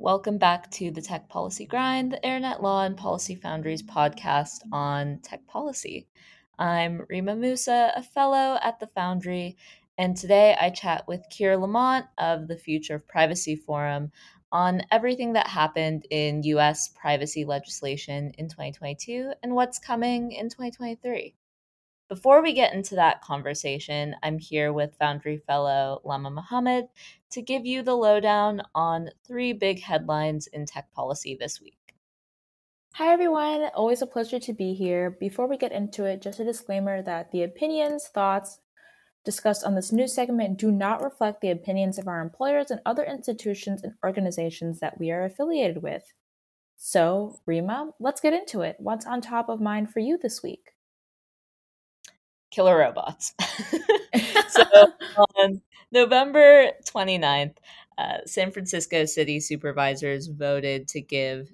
Welcome back to the Tech Policy Grind, the Internet Law and Policy Foundry's podcast on tech policy. I'm Rima Musa, a fellow at the Foundry, and today I chat with Keir Lamont of the Future of Privacy Forum on everything that happened in U.S. privacy legislation in 2022 and what's coming in 2023. Before we get into that conversation, I'm here with Foundry fellow Lama Mohamed to give you the lowdown on three big headlines in tech policy this week. Hi, everyone. Always a pleasure to be here. Before we get into it, just a disclaimer that the opinions, thoughts discussed on this news segment do not reflect the opinions of our employers and other institutions and organizations that we are affiliated with. So, Rima, let's get into it. What's on top of mind for you this week? Killer robots. So on November 29th, San Francisco city supervisors voted to give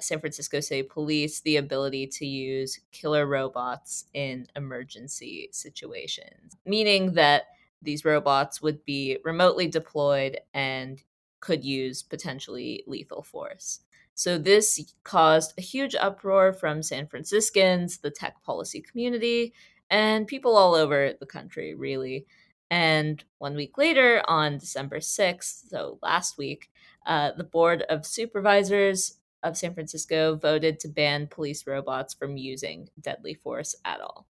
San Francisco City Police the ability to use killer robots in emergency situations, meaning that these robots would be remotely deployed and could use potentially lethal force. So this caused a huge uproar from San Franciscans, the tech policy community, and people all over the country, really. And 1 week later, on December 6th, so last week, the Board of Supervisors of San Francisco voted to ban police robots from using deadly force at all.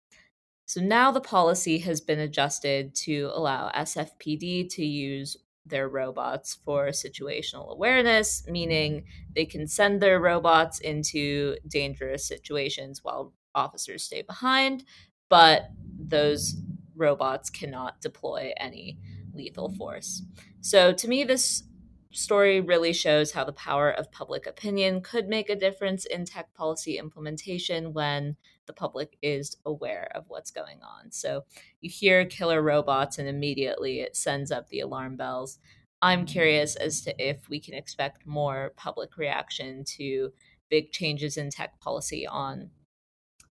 So now the policy has been adjusted to allow SFPD to use their robots for situational awareness, meaning they can send their robots into dangerous situations while officers stay behind, but those robots cannot deploy any lethal force. So to me, this story really shows how the power of public opinion could make a difference in tech policy implementation when the public is aware of what's going on. So you hear killer robots and immediately it sends up the alarm bells. I'm curious as to if we can expect more public reaction to big changes in tech policy on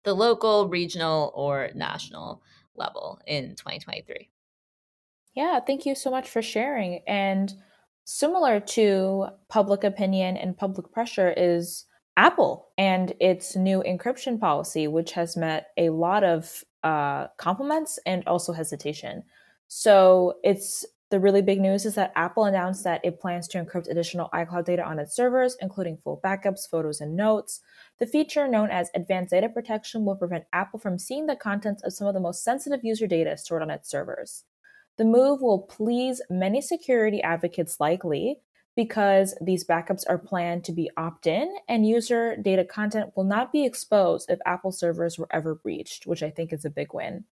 the local, regional, or national level in 2023. Yeah, thank you so much for sharing. And similar to public opinion and public pressure is Apple and its new encryption policy, which has met a lot of compliments and also hesitation. So it's the really big news is that Apple announced that it plans to encrypt additional iCloud data on its servers, including full backups, photos, and notes. The feature, known as Advanced Data Protection, will prevent Apple from seeing the contents of some of the most sensitive user data stored on its servers. The move will please many security advocates likely because these backups are planned to be opt-in and user data content will not be exposed if Apple servers were ever breached, which I think is a big win.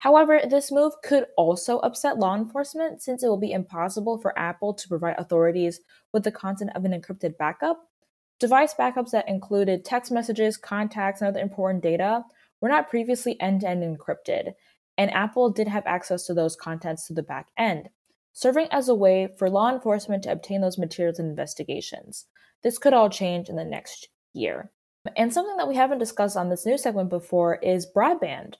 However, this move could also upset law enforcement since it will be impossible for Apple to provide authorities with the content of an encrypted backup. Device backups that included text messages, contacts, and other important data were not previously end-to-end encrypted, and Apple did have access to those contents to the back end, serving as a way for law enforcement to obtain those materials and investigations. This could all change in the next year. And something that we haven't discussed on this news segment before is broadband.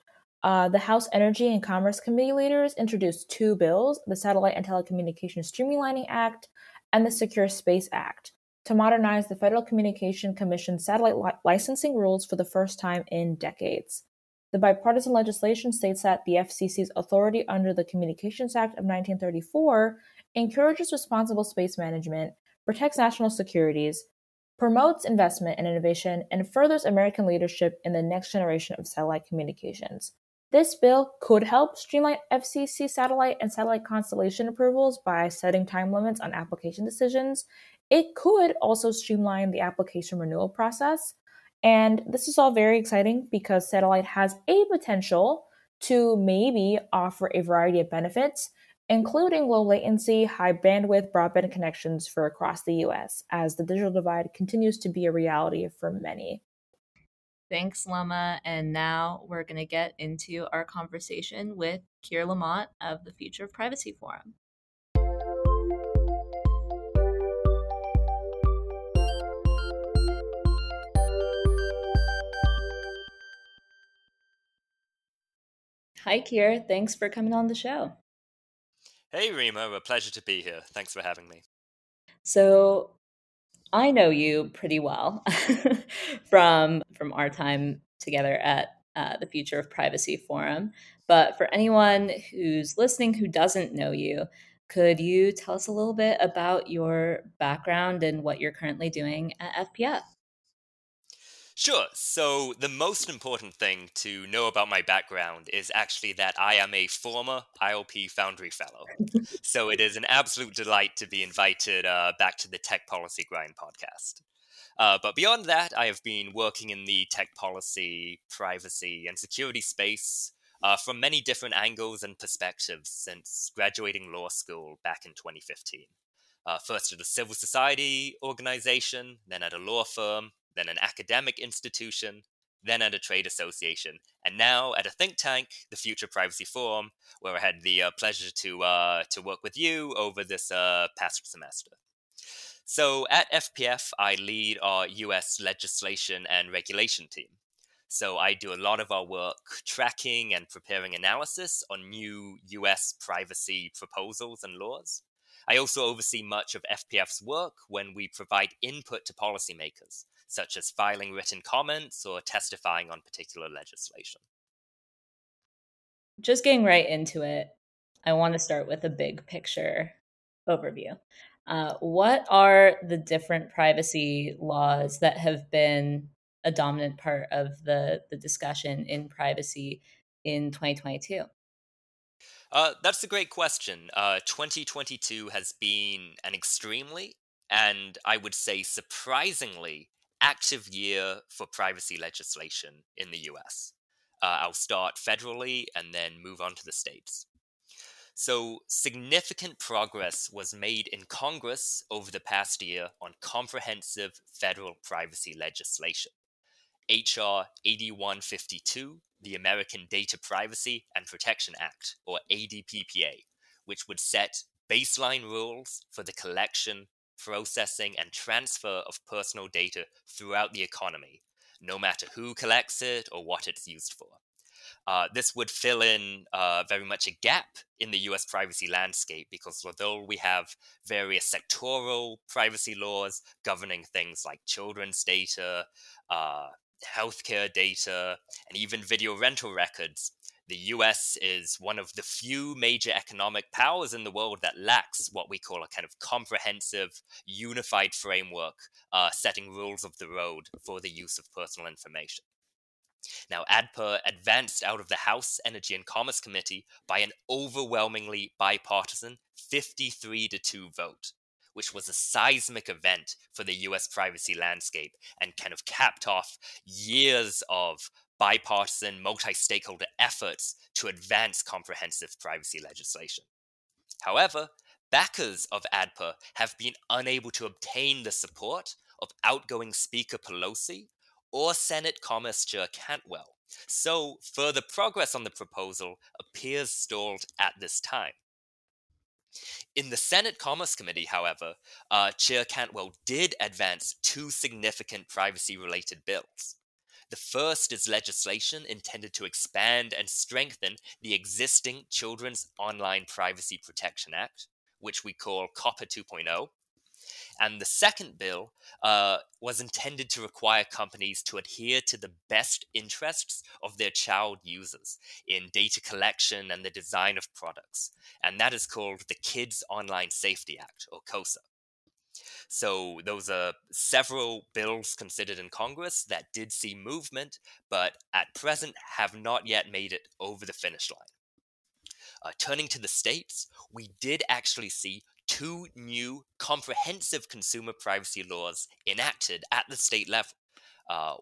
The House Energy and Commerce Committee leaders introduced two bills, the Satellite and Telecommunications Streamlining Act and the Secure Space Act, to modernize the Federal Communication Commission satellite licensing rules for the first time in decades. The bipartisan legislation states that the FCC's authority under the Communications Act of 1934 encourages responsible space management, protects national securities, promotes investment and innovation, and furthers American leadership in the next generation of satellite communications. This bill could help streamline FCC satellite and satellite constellation approvals by setting time limits on application decisions. It could also streamline the application renewal process. And this is all very exciting because satellite has a potential to maybe offer a variety of benefits, including low latency, high bandwidth broadband connections for across the U.S. as the digital divide continues to be a reality for many. Thanks, Lama. And now we're going to get into our conversation with Keir Lamont of the Future of Privacy Forum. Hi, Keir. Thanks for coming on the show. Hey, Rima. A pleasure to be here. Thanks for having me. So I know you pretty well from our time together at the Future of Privacy Forum. But for anyone who's listening who doesn't know you, could you tell us a little bit about your background and what you're currently doing at FPF? Sure. So the most important thing to know about my background is actually that I am a former ILP Foundry Fellow. So it is an absolute delight to be invited back to the Tech Policy Grind podcast. But beyond that, I have been working in the tech policy, privacy, and security space from many different angles and perspectives since graduating law school back in 2015. First at a civil society organization, then at a law firm, then an academic institution, then at a trade association, and now at a think tank, the Future Privacy Forum, where I had the pleasure to work with you over this past semester. So at FPF, I lead our U.S. legislation and regulation team. So I do a lot of our work tracking and preparing analysis on new U.S. privacy proposals and laws. I also oversee much of FPF's work when we provide input to policymakers, such as filing written comments or testifying on particular legislation. Just getting right into it, I want to start with a big picture overview. What are the different privacy laws that have been a dominant part of the discussion in privacy in 2022? That's a great question. 2022 has been an extremely, and I would say surprisingly, active year for privacy legislation in the US. I'll start federally and then move on to the states. So significant progress was made in Congress over the past year on comprehensive federal privacy legislation. HR 8152, the American Data Privacy and Protection Act, or ADPPA, which would set baseline rules for the collection, processing, and transfer of personal data throughout the economy, no matter who collects it or what it's used for. This would fill in very much a gap in the U.S. privacy landscape because although we have various sectoral privacy laws governing things like children's data, healthcare data, and even video rental records, the U.S. is one of the few major economic powers in the world that lacks what we call a kind of comprehensive, unified framework setting rules of the road for the use of personal information. Now, ADPA advanced out of the House Energy and Commerce Committee by an overwhelmingly bipartisan 53-2 vote, which was a seismic event for the U.S. privacy landscape and kind of capped off years of bipartisan, multi-stakeholder efforts to advance comprehensive privacy legislation. However, backers of ADPA have been unable to obtain the support of outgoing Speaker Pelosi or Senate Commerce Chair Cantwell. So further progress on the proposal appears stalled at this time. In the Senate Commerce Committee, however, Chair Cantwell did advance two significant privacy-related bills. The first is legislation intended to expand and strengthen the existing Children's Online Privacy Protection Act, which we call COPPA 2.0. And the second bill was intended to require companies to adhere to the best interests of their child users in data collection and the design of products. And that is called the Kids Online Safety Act, or COSA. So those are several bills considered in Congress that did see movement, but at present have not yet made it over the finish line. Turning to the states, we did actually see two new comprehensive consumer privacy laws enacted at the state level.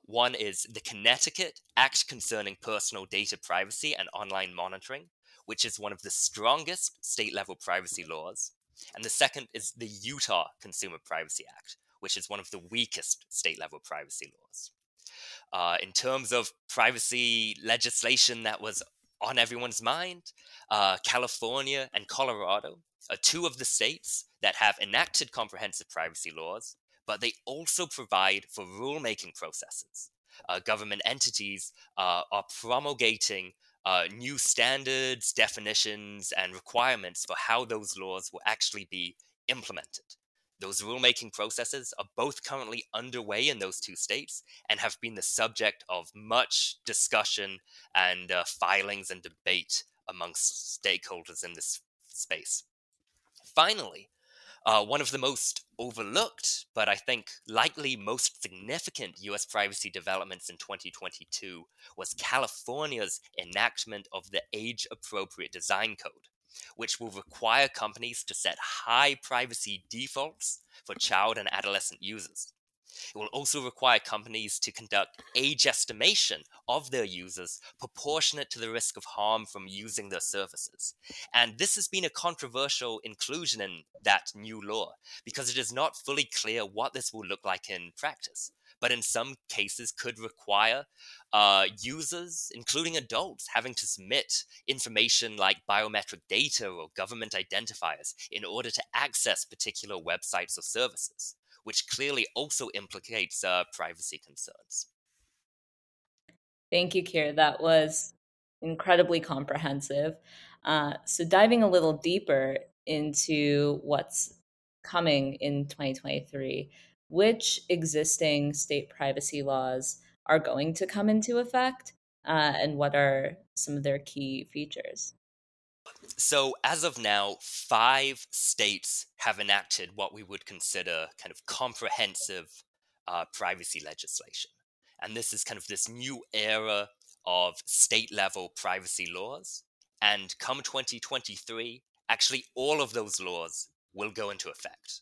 One is the Connecticut Act Concerning Personal Data Privacy and Online Monitoring, which is one of the strongest state-level privacy laws. And the second is the Utah Consumer Privacy Act, which is one of the weakest state-level privacy laws. In terms of privacy legislation that was on everyone's mind, California and Colorado are two of the states that have enacted comprehensive privacy laws, but they also provide for rulemaking processes. Government entities are promulgating new standards, definitions, and requirements for how those laws will actually be implemented. Those rulemaking processes are both currently underway in those two states and have been the subject of much discussion and filings and debate amongst stakeholders in this space. Finally, one of the most overlooked, but I think likely most significant U.S. privacy developments in 2022 was California's enactment of the Age Appropriate Design Code, which will require companies to set high privacy defaults for child and adolescent users. It will also require companies to conduct age estimation of their users proportionate to the risk of harm from using their services. And this has been a controversial inclusion in that new law because it is not fully clear what this will look like in practice, but in some cases could require users, including adults, having to submit information like biometric data or government identifiers in order to access particular websites or services, which clearly also implicates privacy concerns. Thank you, Keir. That was incredibly comprehensive. So diving a little deeper into what's coming in 2023, which existing state privacy laws are going to come into effect, and what are some of their key features? So as of now, 5 states have enacted what we would consider kind of comprehensive privacy legislation. And this is kind of this new era of state-level privacy laws. And come 2023, actually all of those laws will go into effect.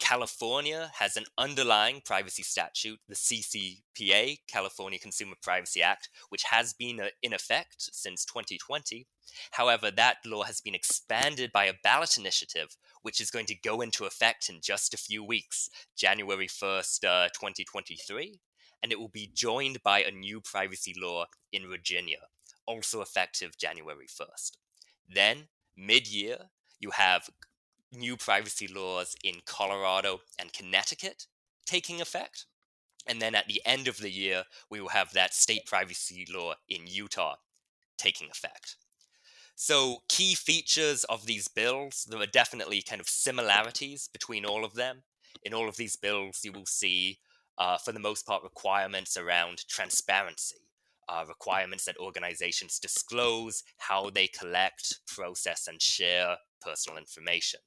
California has an underlying privacy statute, the CCPA, California Consumer Privacy Act, which has been in effect since 2020. However, that law has been expanded by a ballot initiative, which is going to go into effect in just a few weeks, January 1st, 2023. And it will be joined by a new privacy law in Virginia, also effective January 1st. Then, mid-year, you have new privacy laws in Colorado and Connecticut taking effect. And then at the end of the year, we will have that state privacy law in Utah taking effect. So key features of these bills, there are definitely kind of similarities between all of them. In all of these bills, you will see, for the most part, requirements around transparency, requirements that organizations disclose how they collect, process, and share personal information.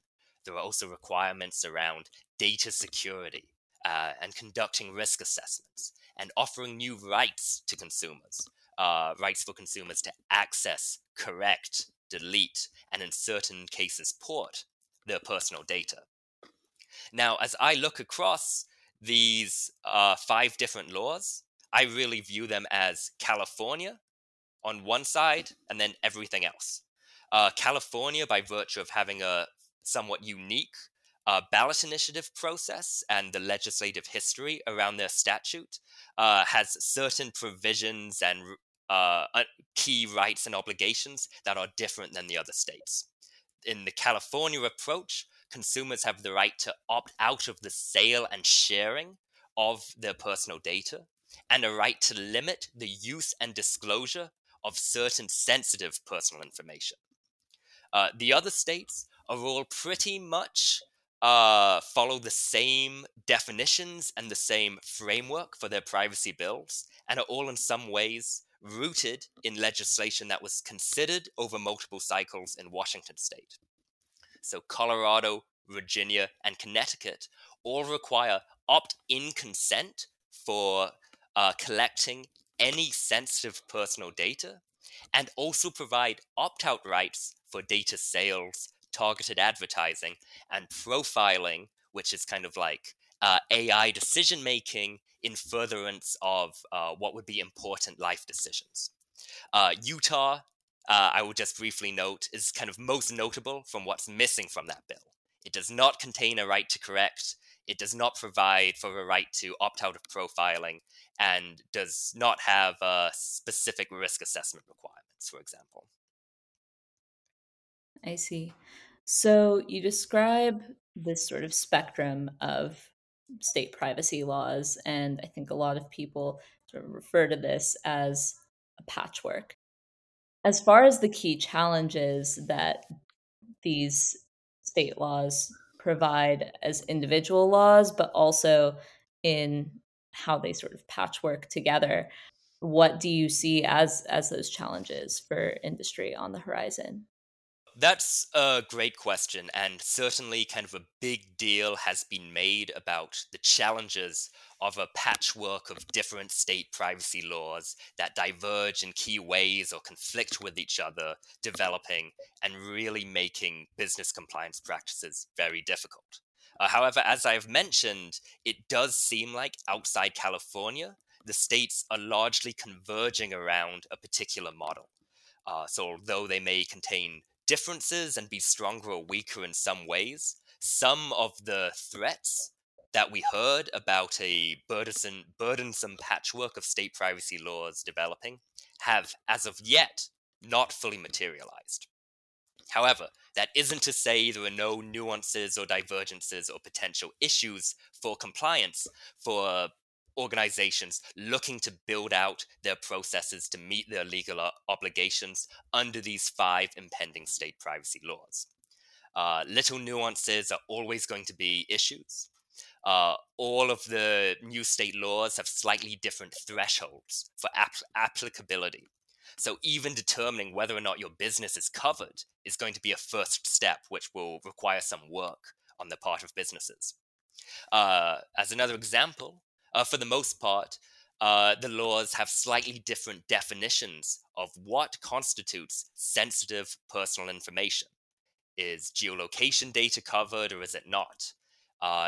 There are also requirements around data security and conducting risk assessments and offering new rights to consumers, rights for consumers to access, correct, delete, and in certain cases port their personal data. Now, as I look across these 5 different laws, I really view them as California on one side and then everything else. California, by virtue of having a somewhat unique ballot initiative process and the legislative history around their statute, has certain provisions and key rights and obligations that are different than the other states. In the California approach, consumers have the right to opt out of the sale and sharing of their personal data and a right to limit the use and disclosure of certain sensitive personal information. The other states are all pretty much follow the same definitions and the same framework for their privacy bills, and are all in some ways rooted in legislation that was considered over multiple cycles in Washington state. So Colorado, Virginia, and Connecticut all require opt-in consent for collecting any sensitive personal data, and also provide opt-out rights for data sales, targeted advertising, and profiling, which is kind of like AI decision-making in furtherance of what would be important life decisions. Utah, I will just briefly note, is kind of most notable from what's missing from that bill. It does not contain a right to correct, it does not provide for a right to opt out of profiling, and does not have specific risk assessment requirements, for example. I see. So you describe this sort of spectrum of state privacy laws, and I think a lot of people sort of refer to this as a patchwork. As far as the key challenges that these state laws provide as individual laws, but also in how they sort of patchwork together. What do you see as those challenges for industry on the horizon? That's a great question, and certainly kind of a big deal has been made about the challenges of a patchwork of different state privacy laws that diverge in key ways or conflict with each other, developing and really making business compliance practices very difficult. However, as I've mentioned, it does seem like outside California, the states are largely converging around a particular model. So although they may contain differences and be stronger or weaker in some ways, some of the threats that we heard about a burdensome patchwork of state privacy laws developing have, as of yet, not fully materialized. However, that isn't to say there are no nuances or divergences or potential issues for compliance for organizations looking to build out their processes to meet their legal obligations under these 5 impending state privacy laws. Little nuances are always going to be issues. All of the new state laws have slightly different thresholds for applicability. So even determining whether or not your business is covered is going to be a first step, which will require some work on the part of businesses. As another example, for the most part, the laws have slightly different definitions of what constitutes sensitive personal information. Is geolocation data covered or is it not?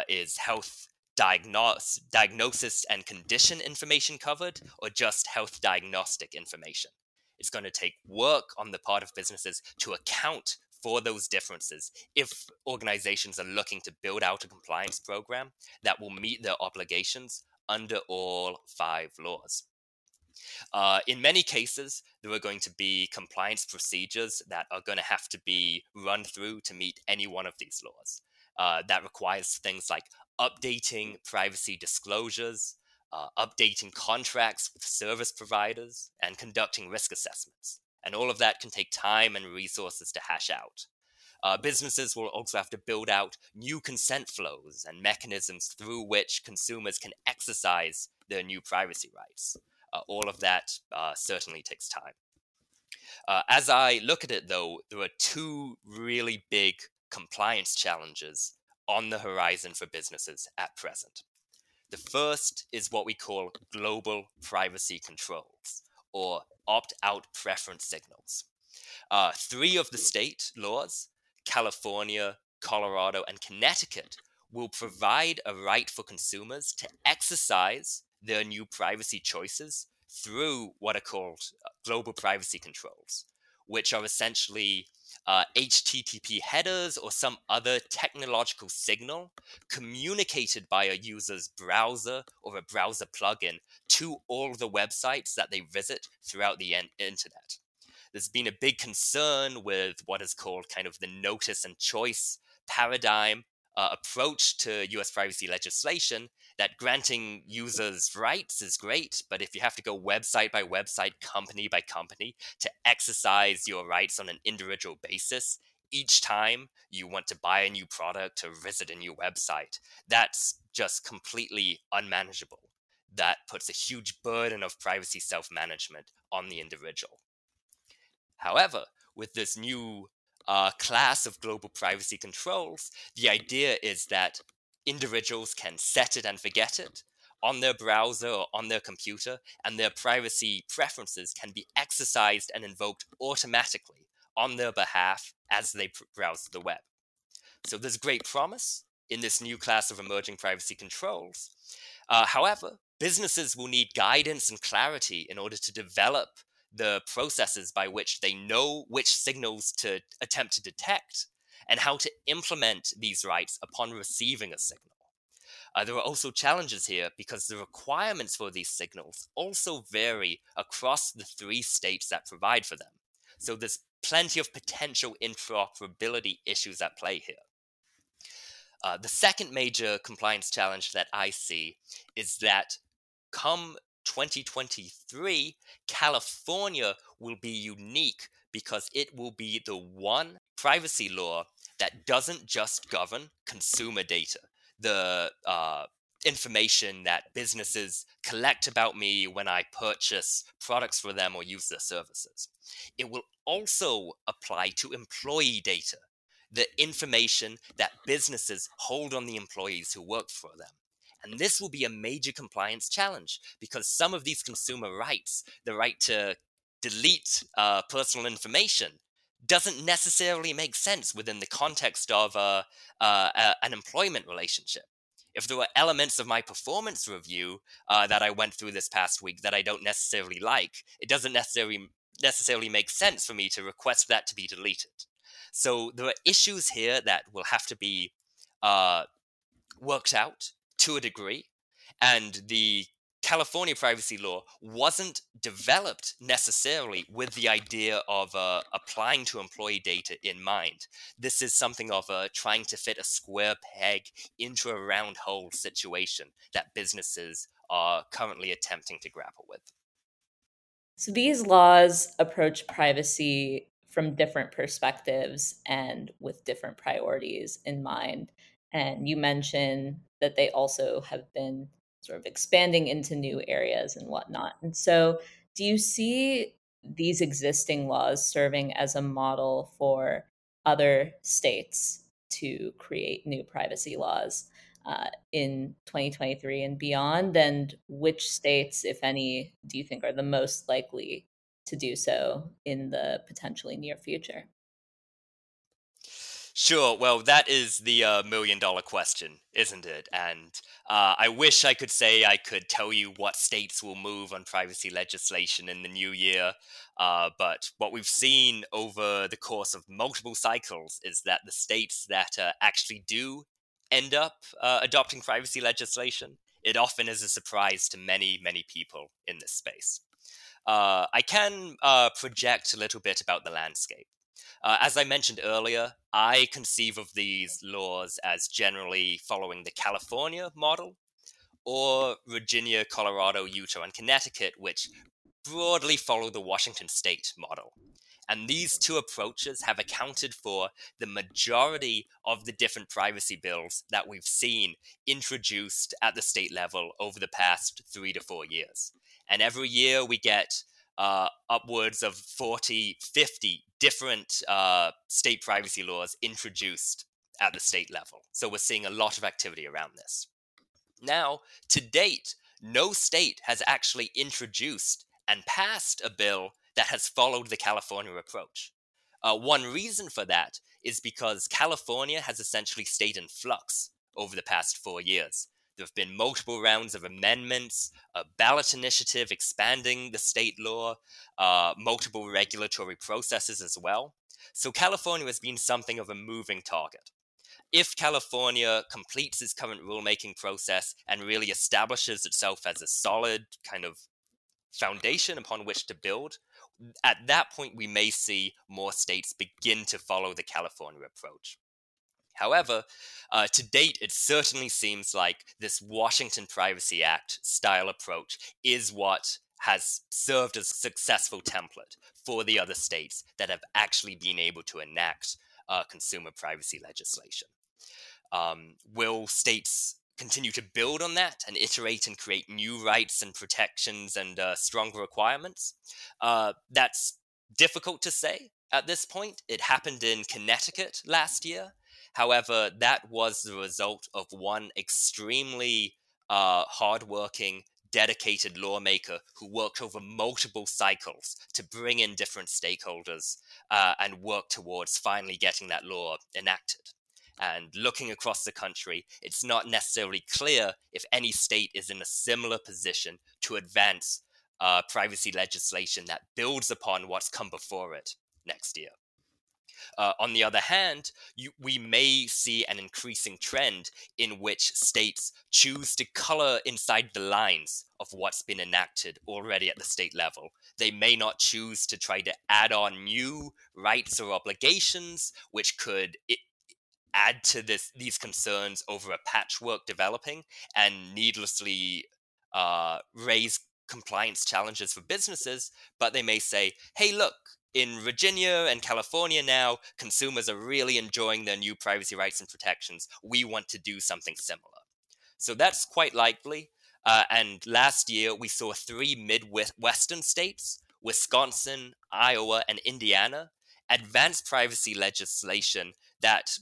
Is health diagnosis and condition information covered or just health diagnostic information? It's going to take work on the part of businesses to account for those differences if organizations are looking to build out a compliance program that will meet their obligations under all 5 laws. In many cases, there are going to be compliance procedures that are going to have to be run through to meet any one of these laws. That requires things like updating privacy disclosures, updating contracts with service providers, and conducting risk assessments. And all of that can take time and resources to hash out. Businesses will also have to build out new consent flows and mechanisms through which consumers can exercise their new privacy rights. All of that certainly takes time. As I look at it, though, there are 2 really big compliance challenges on the horizon for businesses at present. The first is what we call global privacy controls, or opt-out preference signals. 3 of the state laws, California, Colorado, and Connecticut, will provide a right for consumers to exercise their new privacy choices through what are called global privacy controls, which are essentially HTTP headers or some other technological signal communicated by a user's browser or a browser plugin to all the websites that they visit throughout the internet. There's been a big concern with what is called kind of the notice and choice paradigm approach to US privacy legislation, that granting users rights is great, but if you have to go website by website, company by company, to exercise your rights on an individual basis each time you want to buy a new product or visit a new website, that's just completely unmanageable. That puts a huge burden of privacy self-management on the individual. However, with this new class of global privacy controls, the idea is that individuals can set it and forget it on their browser or on their computer, and their privacy preferences can be exercised and invoked automatically on their behalf as they browse the web. So there's great promise in this new class of emerging privacy controls. However, businesses will need guidance and clarity in order to develop the processes by which they know which signals to attempt to detect and how to implement these rights upon receiving a signal. There are also challenges here because the requirements for these signals also vary across the 3 states that provide for them. So there's plenty of potential interoperability issues at play here. The second major compliance challenge that I see is that come 2023, California will be unique because it will be the one privacy law that doesn't just govern consumer data, the information that businesses collect about me when I purchase products for them or use their services. It will also apply to employee data, the information that businesses hold on the employees who work for them. And this will be a major compliance challenge because some of these consumer rights, the right to delete personal information, doesn't necessarily make sense within the context of an employment relationship. If there were elements of my performance review that I went through this past week that I don't necessarily like, it doesn't necessarily make sense for me to request that to be deleted. So there are issues here that will have to be worked out to a degree, and the California privacy law wasn't developed necessarily with the idea of applying to employee data in mind. This is something of trying to fit a square peg into a round hole situation that businesses are currently attempting to grapple with. So these laws approach privacy from different perspectives and with different priorities in mind. And you mentioned that they also have been sort of expanding into new areas and whatnot. And so do you see these existing laws serving as a model for other states to create new privacy laws in 2023 and beyond? And which states, if any, do you think are the most likely to do so in the potentially near future? Sure. Well, that is the million-dollar question, isn't it? And I wish I could say I could tell you what states will move on privacy legislation in the new year. But what we've seen over the course of multiple cycles is that the states that actually do end up adopting privacy legislation, it often is a surprise to many, many people in this space. I can project a little bit about the landscape. As I mentioned earlier, I conceive of these laws as generally following the California model or Virginia, Colorado, Utah, and Connecticut, which broadly follow the Washington state model. And these two approaches have accounted for the majority of the different privacy bills that we've seen introduced at the state level over the past 3 to 4 years. And every year we get upwards of 40, 50 different state privacy laws introduced at the state level. So we're seeing a lot of activity around this. Now, to date, no state has actually introduced and passed a bill that has followed the California approach. One reason for that is because California has essentially stayed in flux over the past 4 years. There have been multiple rounds of amendments, a ballot initiative expanding the state law, multiple regulatory processes as well. So California has been something of a moving target. If California completes its current rulemaking process and really establishes itself as a solid kind of foundation upon which to build, at that point we may see more states begin to follow the California approach. However, to date, it certainly seems like this Washington Privacy Act style approach is what has served as a successful template for the other states that have actually been able to enact consumer privacy legislation. Will states continue to build on that and iterate and create new rights and protections and stronger requirements? That's difficult to say at this point. It happened in Connecticut last year. However, that was the result of one extremely hardworking, dedicated lawmaker who worked over multiple cycles to bring in different stakeholders and work towards finally getting that law enacted. And looking across the country, it's not necessarily clear if any state is in a similar position to advance privacy legislation that builds upon what's come before it next year. On the other hand, we may see an increasing trend in which states choose to color inside the lines of what's been enacted already at the state level. They may not choose to try to add on new rights or obligations, which could add to these concerns over a patchwork developing and needlessly raise compliance challenges for businesses. But they may say, hey, look, in Virginia and California now, consumers are really enjoying their new privacy rights and protections. We want to do something similar. So that's quite likely. And last year, we saw three Midwestern states, Wisconsin, Iowa, and Indiana, advance privacy legislation that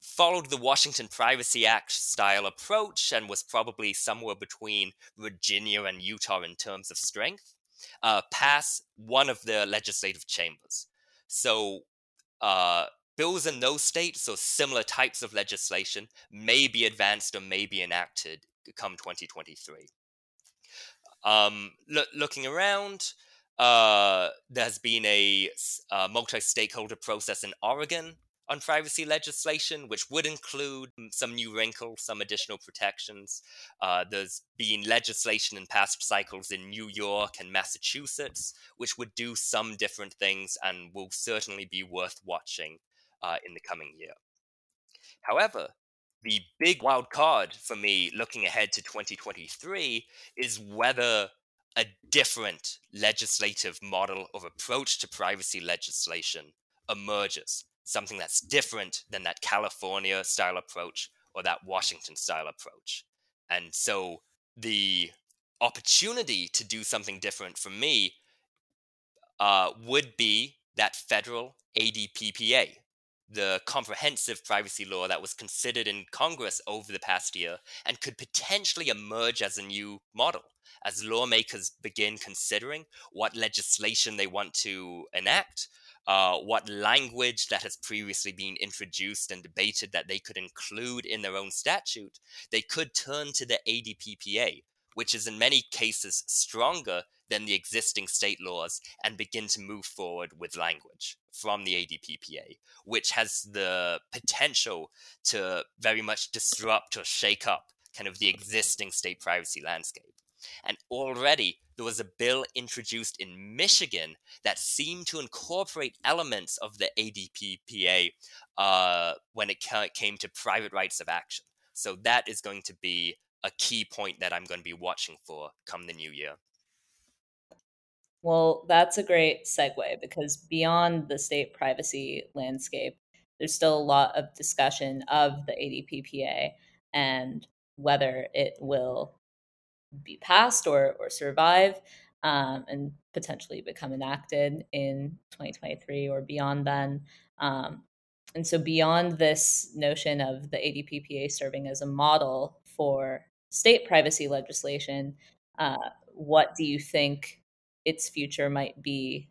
followed the Washington Privacy Act style approach and was probably somewhere between Virginia and Utah in terms of strength. Pass one of the legislative chambers. So bills in those states or similar types of legislation may be advanced or may be enacted come 2023. Looking around, there's been a multi-stakeholder process in Oregon on privacy legislation, which would include some new wrinkles, some additional protections. There's been legislation in past cycles in New York and Massachusetts, which would do some different things and will certainly be worth watching in the coming year. However, the big wild card for me looking ahead to 2023 is whether a different legislative model or approach to privacy legislation emerges. Something that's different than that California-style approach or that Washington-style approach. And so the opportunity to do something different for me would be that federal ADPPA, the comprehensive privacy law that was considered in Congress over the past year and could potentially emerge as a new model as lawmakers begin considering what legislation they want to enact, what language that has previously been introduced and debated that they could include in their own statute. They could turn to the ADPPA, which is in many cases stronger than the existing state laws, and begin to move forward with language from the ADPPA, which has the potential to very much disrupt or shake up kind of the existing state privacy landscape. And already there was a bill introduced in Michigan that seemed to incorporate elements of the ADPPA when it came to private rights of action. So that is going to be a key point that I'm going to be watching for come the new year. Well, that's a great segue because beyond the state privacy landscape, there's still a lot of discussion of the ADPPA and whether it will be passed or survive and potentially become enacted in 2023 or beyond then. And so beyond this notion of the ADPPA serving as a model for state privacy legislation, what do you think its future might be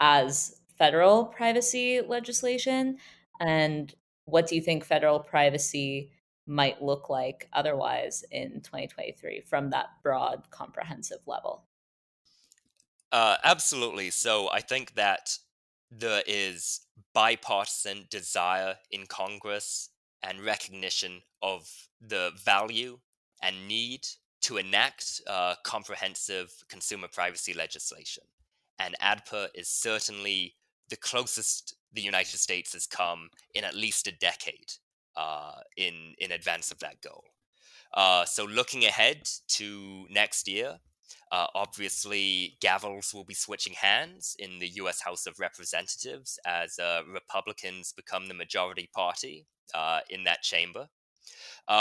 as federal privacy legislation? And what do you think federal privacy might look like otherwise in 2023 from that broad comprehensive level? Absolutely. So I think that there is bipartisan desire in Congress and recognition of the value and need to enact comprehensive consumer privacy legislation. And ADPA is certainly the closest the United States has come in at least a decade. In advance of that goal. So looking ahead to next year, obviously gavels will be switching hands in the U.S. House of Representatives as Republicans become the majority party in that chamber.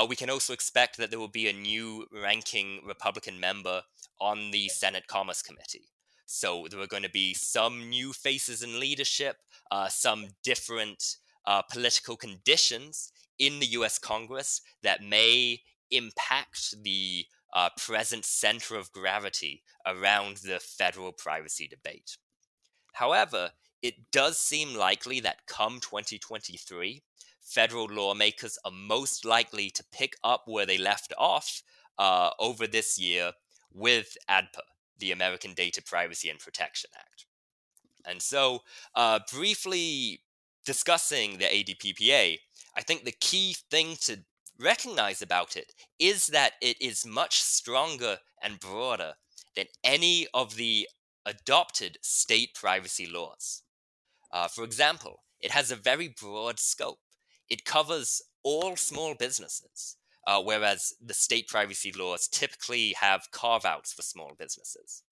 We can also expect that there will be a new ranking Republican member on the Senate Commerce Committee. So there are going to be some new faces in leadership, some different political conditions in the U.S. Congress that may impact the present center of gravity around the federal privacy debate. However, it does seem likely that come 2023, federal lawmakers are most likely to pick up where they left off over this year with ADPA, the American Data Privacy and Protection Act. And so briefly discussing the ADPPA, I think the key thing to recognize about it is that it is much stronger and broader than any of the adopted state privacy laws. For example, it has a very broad scope. It covers all small businesses, whereas the state privacy laws typically have carve-outs for small businesses.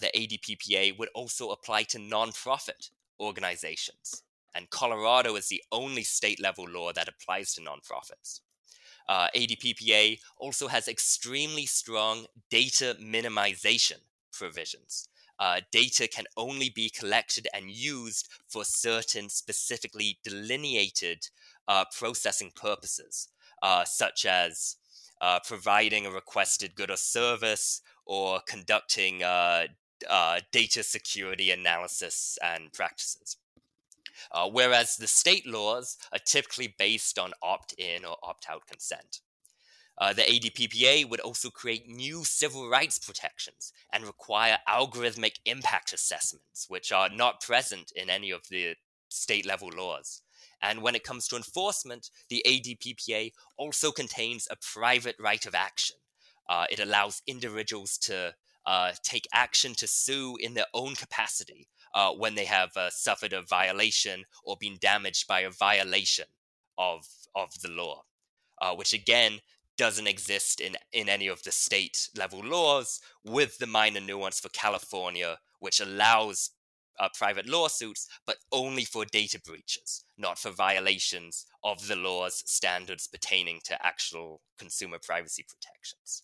the ADPPA would also apply to nonprofit organizations. And Colorado is the only state-level law that applies to nonprofits. ADPPA also has extremely strong data minimization provisions. Data can only be collected and used for certain specifically delineated processing purposes, such as providing a requested good or service or conducting data security analysis and practices. Whereas the state laws are typically based on opt-in or opt-out consent. The ADPPA would also create new civil rights protections and require algorithmic impact assessments, which are not present in any of the state-level laws. And when it comes to enforcement, the ADPPA also contains a private right of action. It allows individuals to take action to sue in their own capacity when they have suffered a violation or been damaged by a violation of the law, which again doesn't exist in any of the state level laws, with the minor nuance for California, which allows private lawsuits, but only for data breaches, not for violations of the law's standards pertaining to actual consumer privacy protections.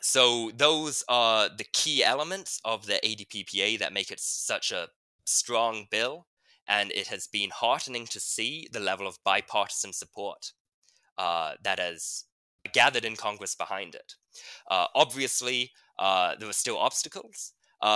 So those are the key elements of the ADPPA that make it such a strong bill, and it has been heartening to see the level of bipartisan support that has gathered in Congress behind it. Obviously, there are still obstacles.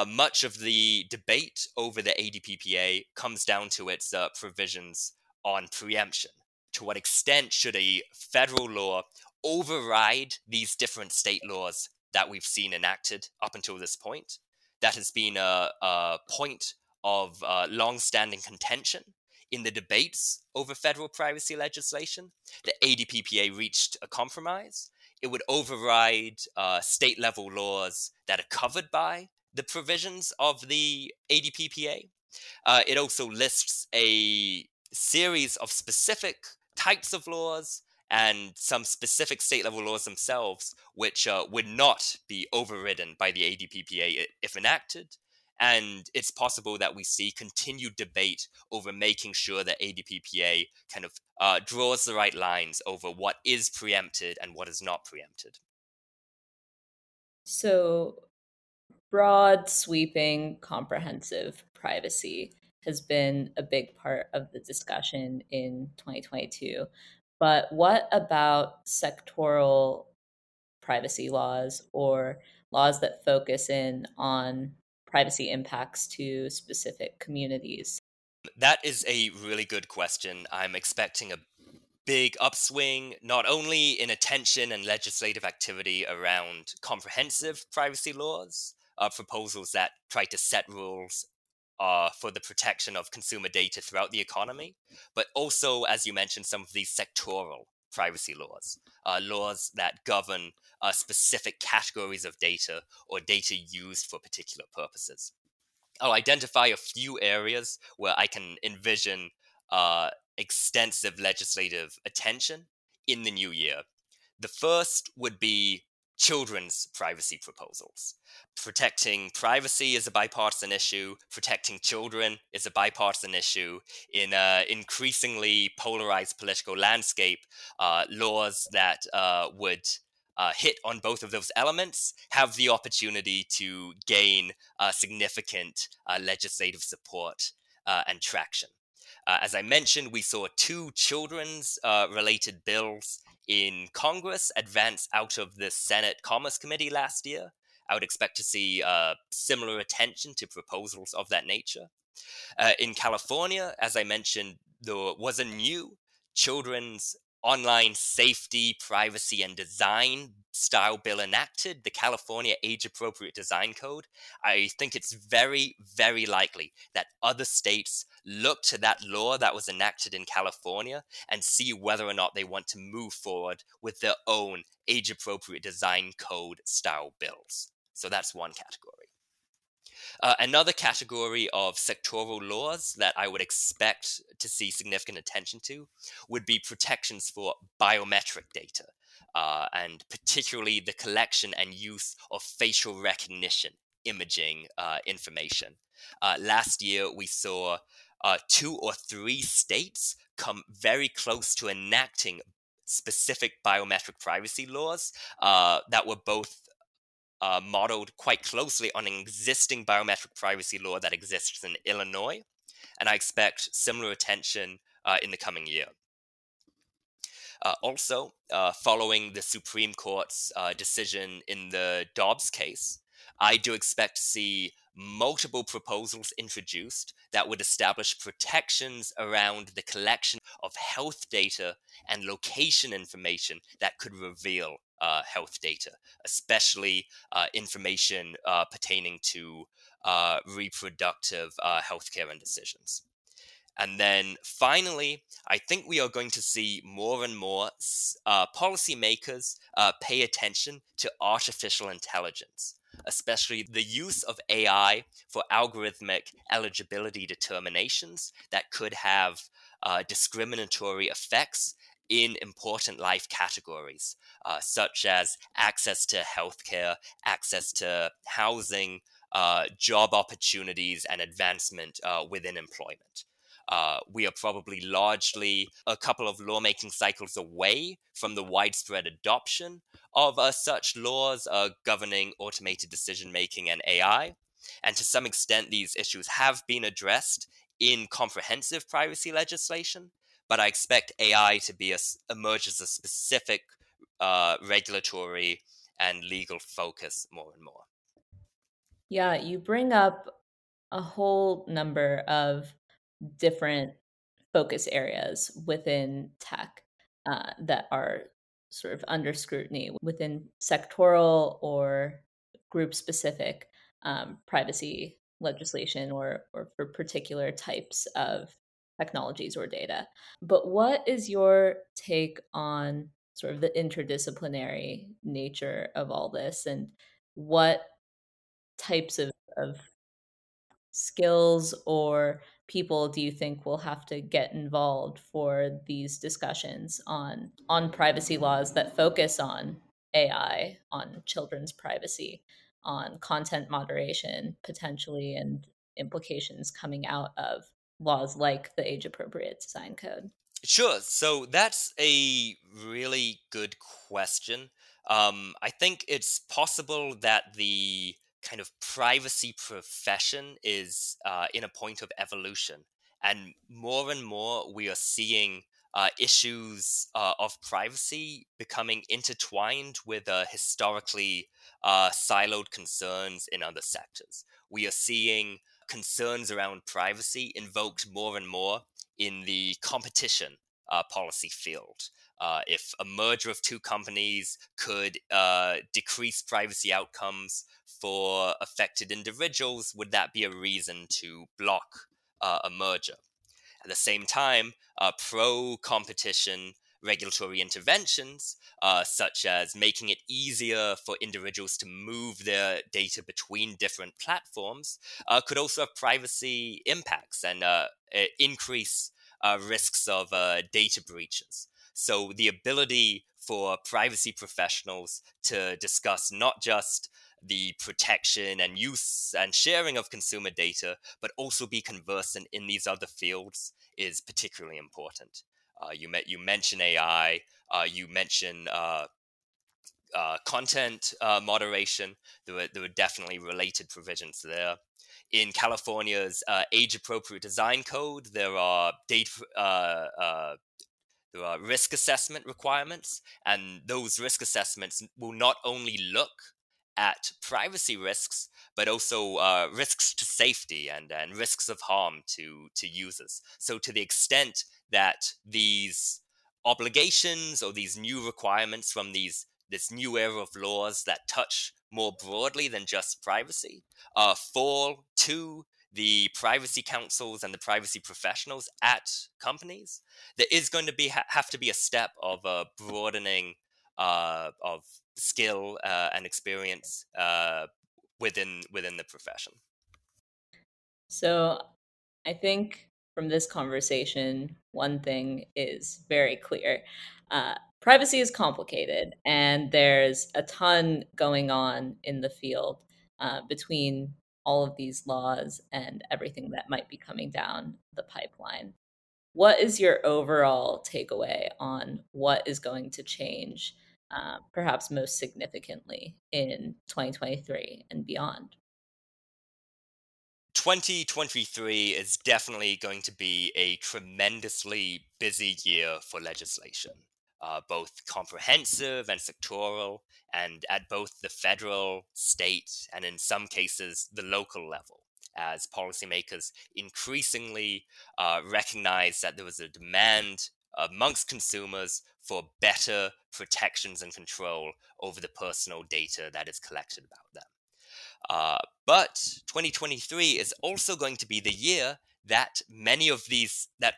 Much of the debate over the ADPPA comes down to its provisions on preemption. To what extent should a federal law override these different state laws that we've seen enacted up until this point? That has been a point of long-standing contention in the debates over federal privacy legislation. The ADPPA reached a compromise. It would override state-level laws that are covered by the provisions of the ADPPA. It also lists a series of specific types of laws and some specific state-level laws themselves, which would not be overridden by the ADPPA if enacted. And it's possible that we see continued debate over making sure that ADPPA kind of draws the right lines over what is preempted and what is not preempted. So broad, sweeping, comprehensive privacy has been a big part of the discussion in 2022. But what about sectoral privacy laws or laws that focus in on privacy impacts to specific communities? That is a really good question. I'm expecting a big upswing, not only in attention and legislative activity around comprehensive privacy laws, proposals that try to set rules for the protection of consumer data throughout the economy, but also, as you mentioned, some of these sectoral privacy laws, laws that govern specific categories of data or data used for particular purposes. I'll identify a few areas where I can envision extensive legislative attention in the new year. The first would be children's privacy proposals. Protecting privacy is a bipartisan issue. Protecting children is a bipartisan issue. In an increasingly polarized political landscape, laws that would hit on both of those elements have the opportunity to gain significant legislative support and traction. As I mentioned, we saw two children's related bills in Congress advance out of the Senate Commerce Committee last year. I would expect to see similar attention to proposals of that nature. In California, as I mentioned, there was a new Children's Online Safety, Privacy, and Design style bill enacted, the California Age Appropriate Design Code. I think it's very, very likely that other states look to that law that was enacted in California and see whether or not they want to move forward with their own age-appropriate design code style bills. So that's one category. Another category of sectoral laws that I would expect to see significant attention to would be protections for biometric data, and particularly the collection and use of facial recognition imaging information. Last year, we saw 2 or 3 states come very close to enacting specific biometric privacy laws that were both modeled quite closely on an existing biometric privacy law that exists in Illinois. And I expect similar attention in the coming year. Also, following the Supreme Court's decision in the Dobbs case, I do expect to see multiple proposals introduced that would establish protections around the collection of health data and location information that could reveal health data, especially information pertaining to reproductive healthcare and decisions. And then finally, I think we are going to see more and more policymakers pay attention to artificial intelligence, especially the use of AI for algorithmic eligibility determinations that could have discriminatory effects in important life categories, such as access to healthcare, access to housing, job opportunities, and advancement within employment. We are probably largely a couple of lawmaking cycles away from the widespread adoption of such laws governing automated decision-making and AI. And to some extent, these issues have been addressed in comprehensive privacy legislation, but I expect AI to emerge as a specific regulatory and legal focus more and more. Yeah, you bring up a whole number of different focus areas within tech that are sort of under scrutiny within sectoral or group-specific privacy legislation or for particular types of technologies or data. But what is your take on sort of the interdisciplinary nature of all this, and what types of skills or people do you think will have to get involved for these discussions on privacy laws that focus on AI, on children's privacy, on content moderation potentially, and implications coming out of laws like the Age Appropriate Design Code? Sure. So that's a really good question. I think it's possible that the kind of privacy profession is in a point of evolution. And more we are seeing issues of privacy becoming intertwined with historically siloed concerns in other sectors. We are seeing concerns around privacy invoked more and more in the competition policy field. If a merger of 2 companies could decrease privacy outcomes for affected individuals, would that be a reason to block a merger? At the same time, pro-competition regulatory interventions, such as making it easier for individuals to move their data between different platforms, could also have privacy impacts and increase risks of data breaches. So the ability for privacy professionals to discuss not just the protection and use and sharing of consumer data, but also be conversant in these other fields is particularly important. You mention AI, you mention content moderation. There were definitely related provisions there. In California's Age Appropriate Design Code, there are risk assessment requirements, and those risk assessments will not only look at privacy risks, but also risks to safety and risks of harm to users. So to the extent that these obligations or these new requirements from this new era of laws that touch more broadly than just privacy fall to the privacy councils and the privacy professionals at companies, there is going to be have to be a step of broadening of skill and experience within the profession. So I think from this conversation, one thing is very clear. Privacy is complicated, and there's a ton going on in the field between all of these laws and everything that might be coming down the pipeline. What is your overall takeaway on what is going to change, perhaps most significantly, in 2023 and beyond? 2023 is definitely going to be a tremendously busy year for legislation, both comprehensive and sectoral, and at both the federal, state, and in some cases, the local level, as policymakers increasingly recognize that there was a demand amongst consumers for better protections and control over the personal data that is collected about them. But 2023 is also going to be the year that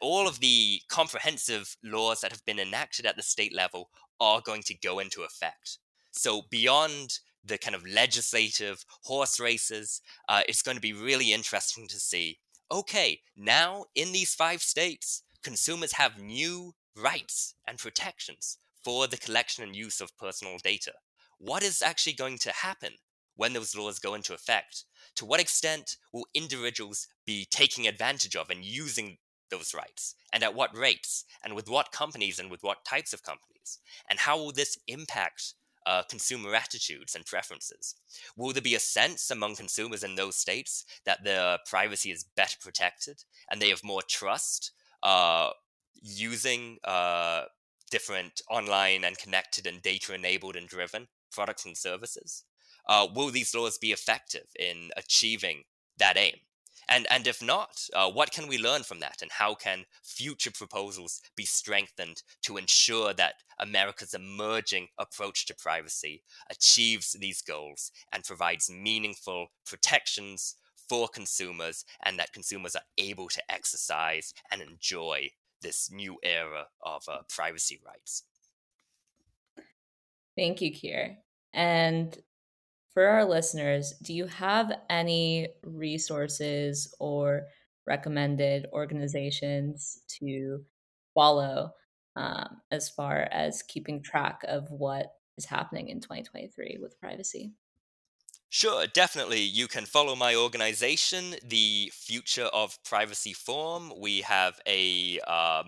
all of the comprehensive laws that have been enacted at the state level are going to go into effect. So beyond the kind of legislative horse races, it's going to be really interesting to see, okay, now in these 5 states, consumers have new rights and protections for the collection and use of personal data. What is actually going to happen when those laws go into effect? To what extent will individuals be taking advantage of and using those rights? And at what rates? And with what companies and with what types of companies? And how will this impact consumer attitudes and preferences? Will there be a sense among consumers in those states that their privacy is better protected and they have more trust using different online and connected and data-enabled and driven products and services? Will these laws be effective in achieving that aim? And if not, what can we learn from that? And how can future proposals be strengthened to ensure that America's emerging approach to privacy achieves these goals and provides meaningful protections for consumers, and that consumers are able to exercise and enjoy this new era of privacy rights? Thank you, Keir. And for our listeners, do you have any resources or recommended organizations to follow as far as keeping track of what is happening in 2023 with privacy? Sure, definitely. You can follow my organization, the Future of Privacy Forum. We have a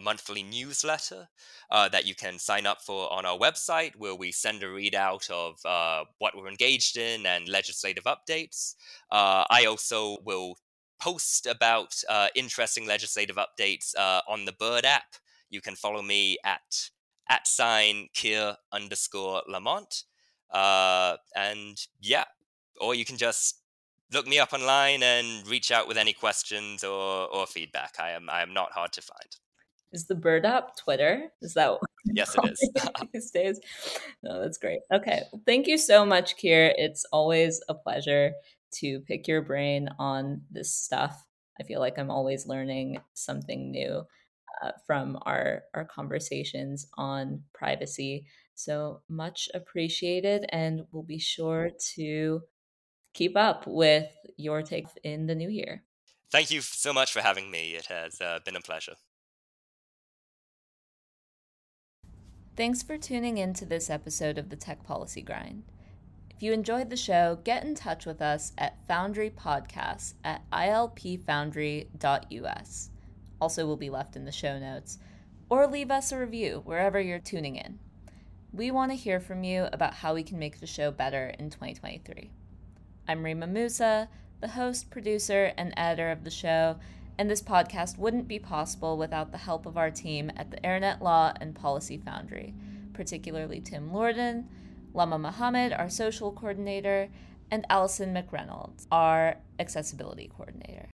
monthly newsletter that you can sign up for on our website, where we send a readout of what we're engaged in and legislative updates. I also will post about interesting legislative updates on the Bird app. You can follow me at Keir_Lamont. Or you can just look me up online and reach out with any questions or feedback. I am not hard to find. Is the Bird app Twitter? Is that what Yes, it is. These days? No, that's great. Okay. Well, thank you so much, Keir. It's always a pleasure to pick your brain on this stuff. I feel like I'm always learning something new from our conversations on privacy. So much appreciated, and we'll be sure to keep up with your take in the new year. Thank you so much for having me. It has been a pleasure. Thanks for tuning in to this episode of the Tech Policy Grind. If you enjoyed the show, get in touch with us at Foundry Podcasts at ilpfoundry.us. Also will be left in the show notes, or leave us a review wherever you're tuning in. We want to hear from you about how we can make the show better in 2023. I'm Rima Musa, the host, producer, and editor of the show, and this podcast wouldn't be possible without the help of our team at the Internet Law and Policy Foundry, particularly Tim Lorden, Lama Mohamed, our social coordinator, and Allison McReynolds, our accessibility coordinator.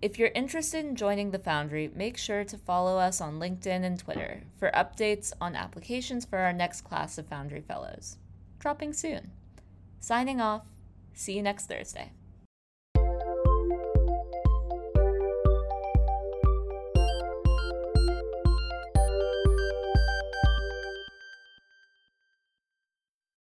If you're interested in joining the Foundry, make sure to follow us on LinkedIn and Twitter for updates on applications for our next class of Foundry Fellows, dropping soon. Signing off. See you next Thursday.